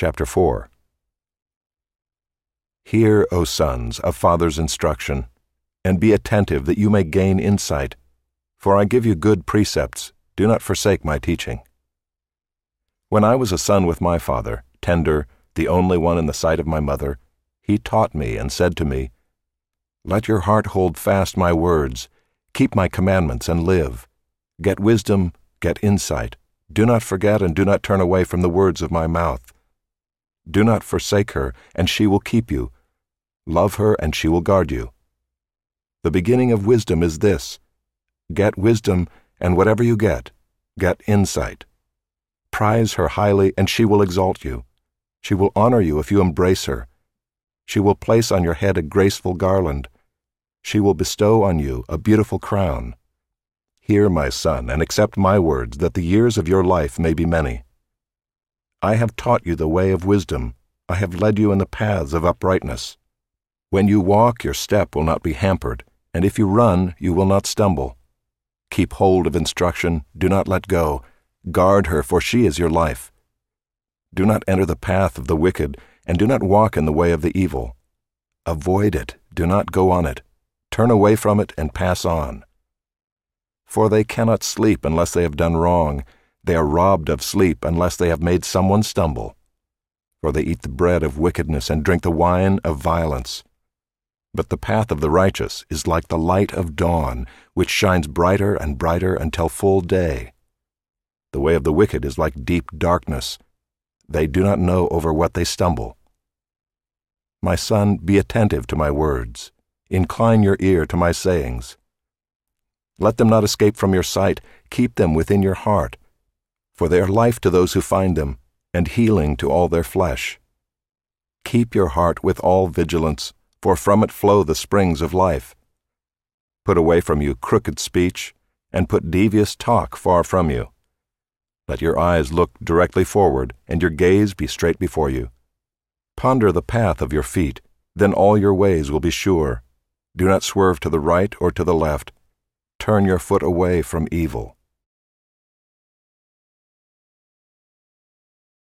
Chapter 4. Hear, O sons, a father's instruction, and be attentive that you may gain insight, for I give you good precepts, do not forsake my teaching. When I was a son with my father, tender, the only one in the sight of my mother, he taught me and said to me, Let your heart hold fast my words, keep my commandments and live. Get wisdom, get insight. Do not forget and do not turn away from the words of my mouth. Do not forsake her, and she will keep you. Love her, and she will guard you. The beginning of wisdom is this: get wisdom, and whatever you get insight. Prize her highly, and she will exalt you. She will honor you if you embrace her. She will place on your head a graceful garland. She will bestow on you a beautiful crown. Hear, my son, and accept my words, that the years of your life may be many. I have taught you the way of wisdom. I have led you in the paths of uprightness. When you walk, your step will not be hampered, and if you run, you will not stumble. Keep hold of instruction, do not let go. Guard her, for she is your life. Do not enter the path of the wicked, and do not walk in the way of the evil. Avoid it, do not go on it. Turn away from it and pass on. For they cannot sleep unless they have done wrong. They are robbed of sleep unless they have made someone stumble. For they eat the bread of wickedness and drink the wine of violence. But the path of the righteous is like the light of dawn, which shines brighter and brighter until full day. The way of the wicked is like deep darkness. They do not know over what they stumble. My son, be attentive to my words. Incline your ear to my sayings. Let them not escape from your sight. Keep them within your heart. For they are life to those who find them, and healing to all their flesh. Keep your heart with all vigilance, for from it flow the springs of life. Put away from you crooked speech, and put devious talk far from you. Let your eyes look directly forward, and your gaze be straight before you. Ponder the path of your feet, then all your ways will be sure. Do not swerve to the right or to the left. Turn your foot away from evil.